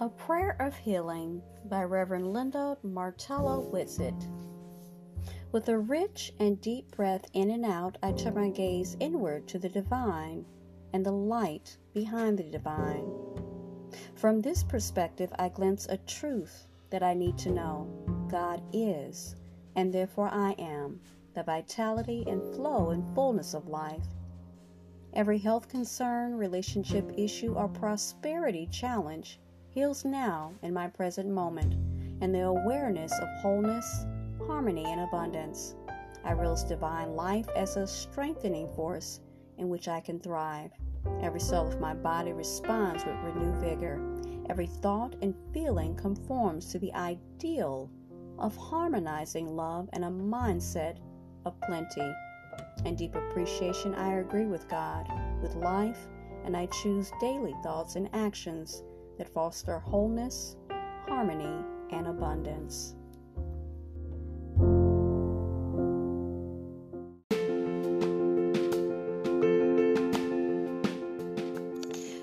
A Prayer of Healing by Reverend Linda Martella-Whitsett. With a rich and deep breath in and out, I turn my gaze inward to the divine and the light behind the divine. From this perspective, I glimpse a truth that I need to know. God is, and therefore I am, the vitality and flow and fullness of life. Every health concern, relationship issue, or prosperity challenge heals now in my present moment, and the awareness of wholeness, harmony, and abundance. I realize divine life as a strengthening force in which I can thrive. Every cell of my body responds with renewed vigor. Every thought and feeling conforms to the ideal of harmonizing love and a mindset of plenty. In deep appreciation, I agree with God, with life, and I choose daily thoughts and actions that foster wholeness, harmony, and abundance.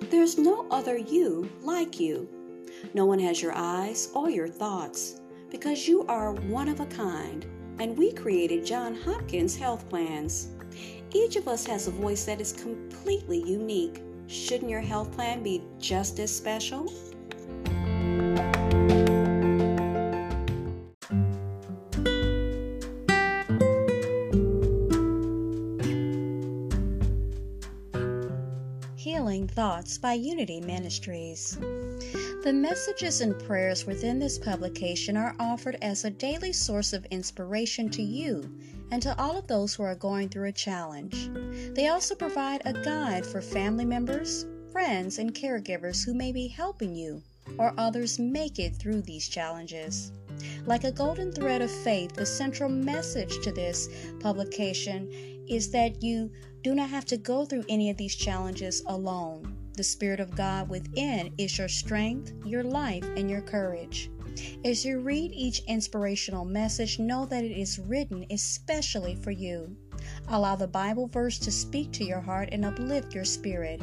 There's no other you like you. No one has your eyes or your thoughts, because you are one of a kind, and we created Johns Hopkins Health Plans. Each of us has a voice that is completely unique. Shouldn't your health plan be just as special? Healing Thoughts by Unity Ministries. The messages and prayers within this publication are offered as a daily source of inspiration to you and to all of those who are going through a challenge. They also provide a guide for family members, friends, and caregivers who may be helping you or others make it through these challenges. Like a golden thread of faith, the central message to this publication is that you do not have to go through any of these challenges alone. The Spirit of God within is your strength, your life, and your courage. As you read each inspirational message, know that it is written especially for you. Allow the Bible verse to speak to your heart and uplift your spirit.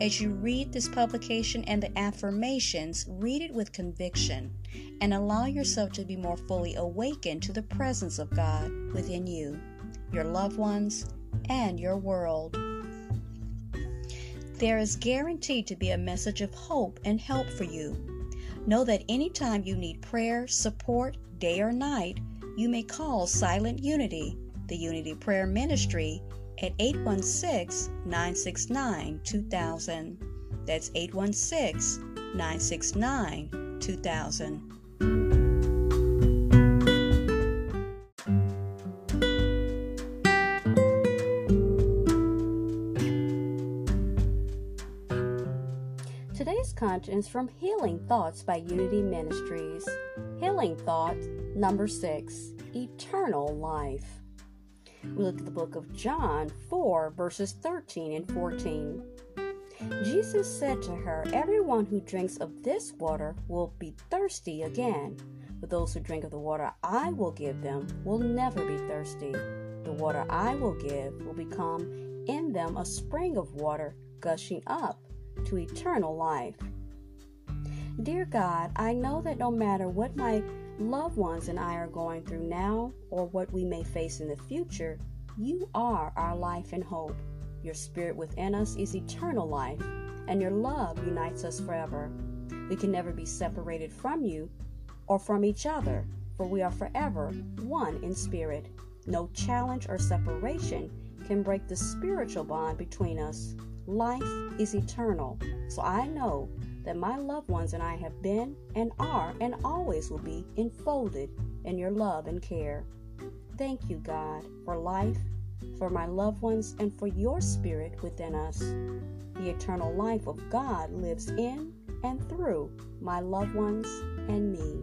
As you read this publication and the affirmations, read it with conviction and allow yourself to be more fully awakened to the presence of God within you, your loved ones, and your world. There is guaranteed to be a message of hope and help for you. Know that anytime you need prayer, support, day or night, you may call Silent Unity, the Unity Prayer Ministry, at 816-969-2000. That's 816-969-2000. Today's contents from Healing Thoughts by Unity Ministries. Healing Thought number 6, Eternal Life. We look at the book of John 4, verses 13 and 14. Jesus said to her, "Everyone who drinks of this water will be thirsty again, but those who drink of the water I will give them will never be thirsty. The water I will give will become in them a spring of water gushing up to eternal life." Dear God, I know that no matter what my loved ones and I are going through now or what we may face in the future, you are our life and hope. Your spirit within us is eternal life, and your love unites us forever. We can never be separated from you or from each other, for we are forever one in spirit. No challenge or separation can break the spiritual bond between us. Life is eternal, so I know that my loved ones and I have been and are and always will be enfolded in your love and care. Thank you, God, for life for my loved ones, and for your spirit within us. The eternal life of God lives in and through my loved ones and me.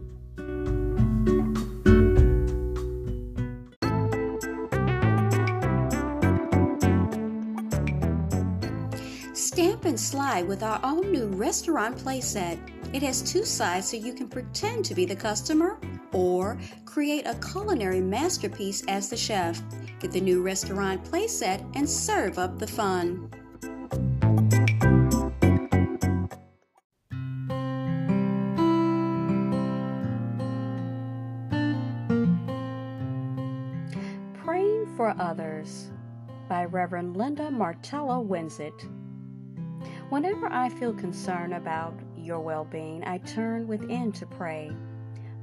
Stamp and slide with our own new restaurant playset. It has two sides so you can pretend to be the customer or create a culinary masterpiece as the chef. Get the new restaurant playset and serve up the fun. Praying for Others by Reverend Linda Martella-Whitsett. Whenever I feel concern about your well-being, I turn within to pray.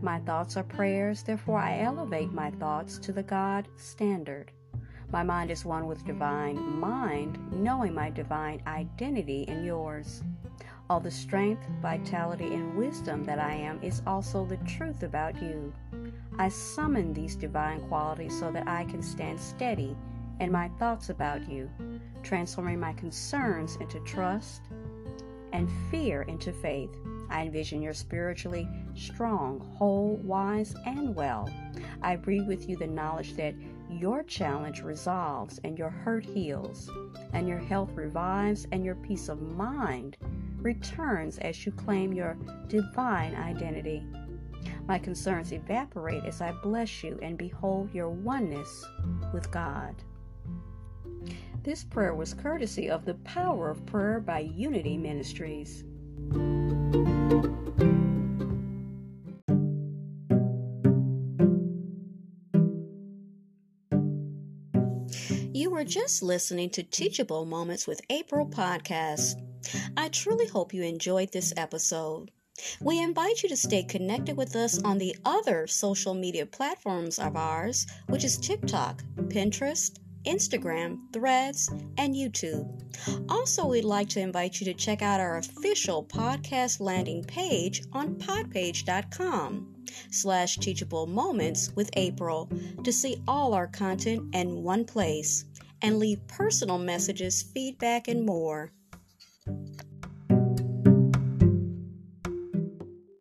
My thoughts are prayers, therefore I elevate my thoughts to the God standard. My mind is one with divine mind, knowing my divine identity in yours. All the strength, vitality, and wisdom that I am is also the truth about you. I summon these divine qualities so that I can stand steady in my thoughts about you, transforming my concerns into trust and fear into faith. I envision you spiritually strong, whole, wise, and well. I breathe with you the knowledge that your challenge resolves and your hurt heals, and your health revives, and your peace of mind returns as you claim your divine identity. My concerns evaporate as I bless you and behold your oneness with God. This prayer was courtesy of The Power of Prayer by Unity Ministries. You were just listening to Teachable Moments with April podcast. I truly hope you enjoyed this episode. We invite you to stay connected with us on the other social media platforms of ours, which is TikTok, Pinterest, Instagram, Threads, and YouTube. Also, we'd like to invite you to check out our official podcast landing page on podpage.com/teachablemoments with April to see all our content in one place and leave personal messages, feedback, and more.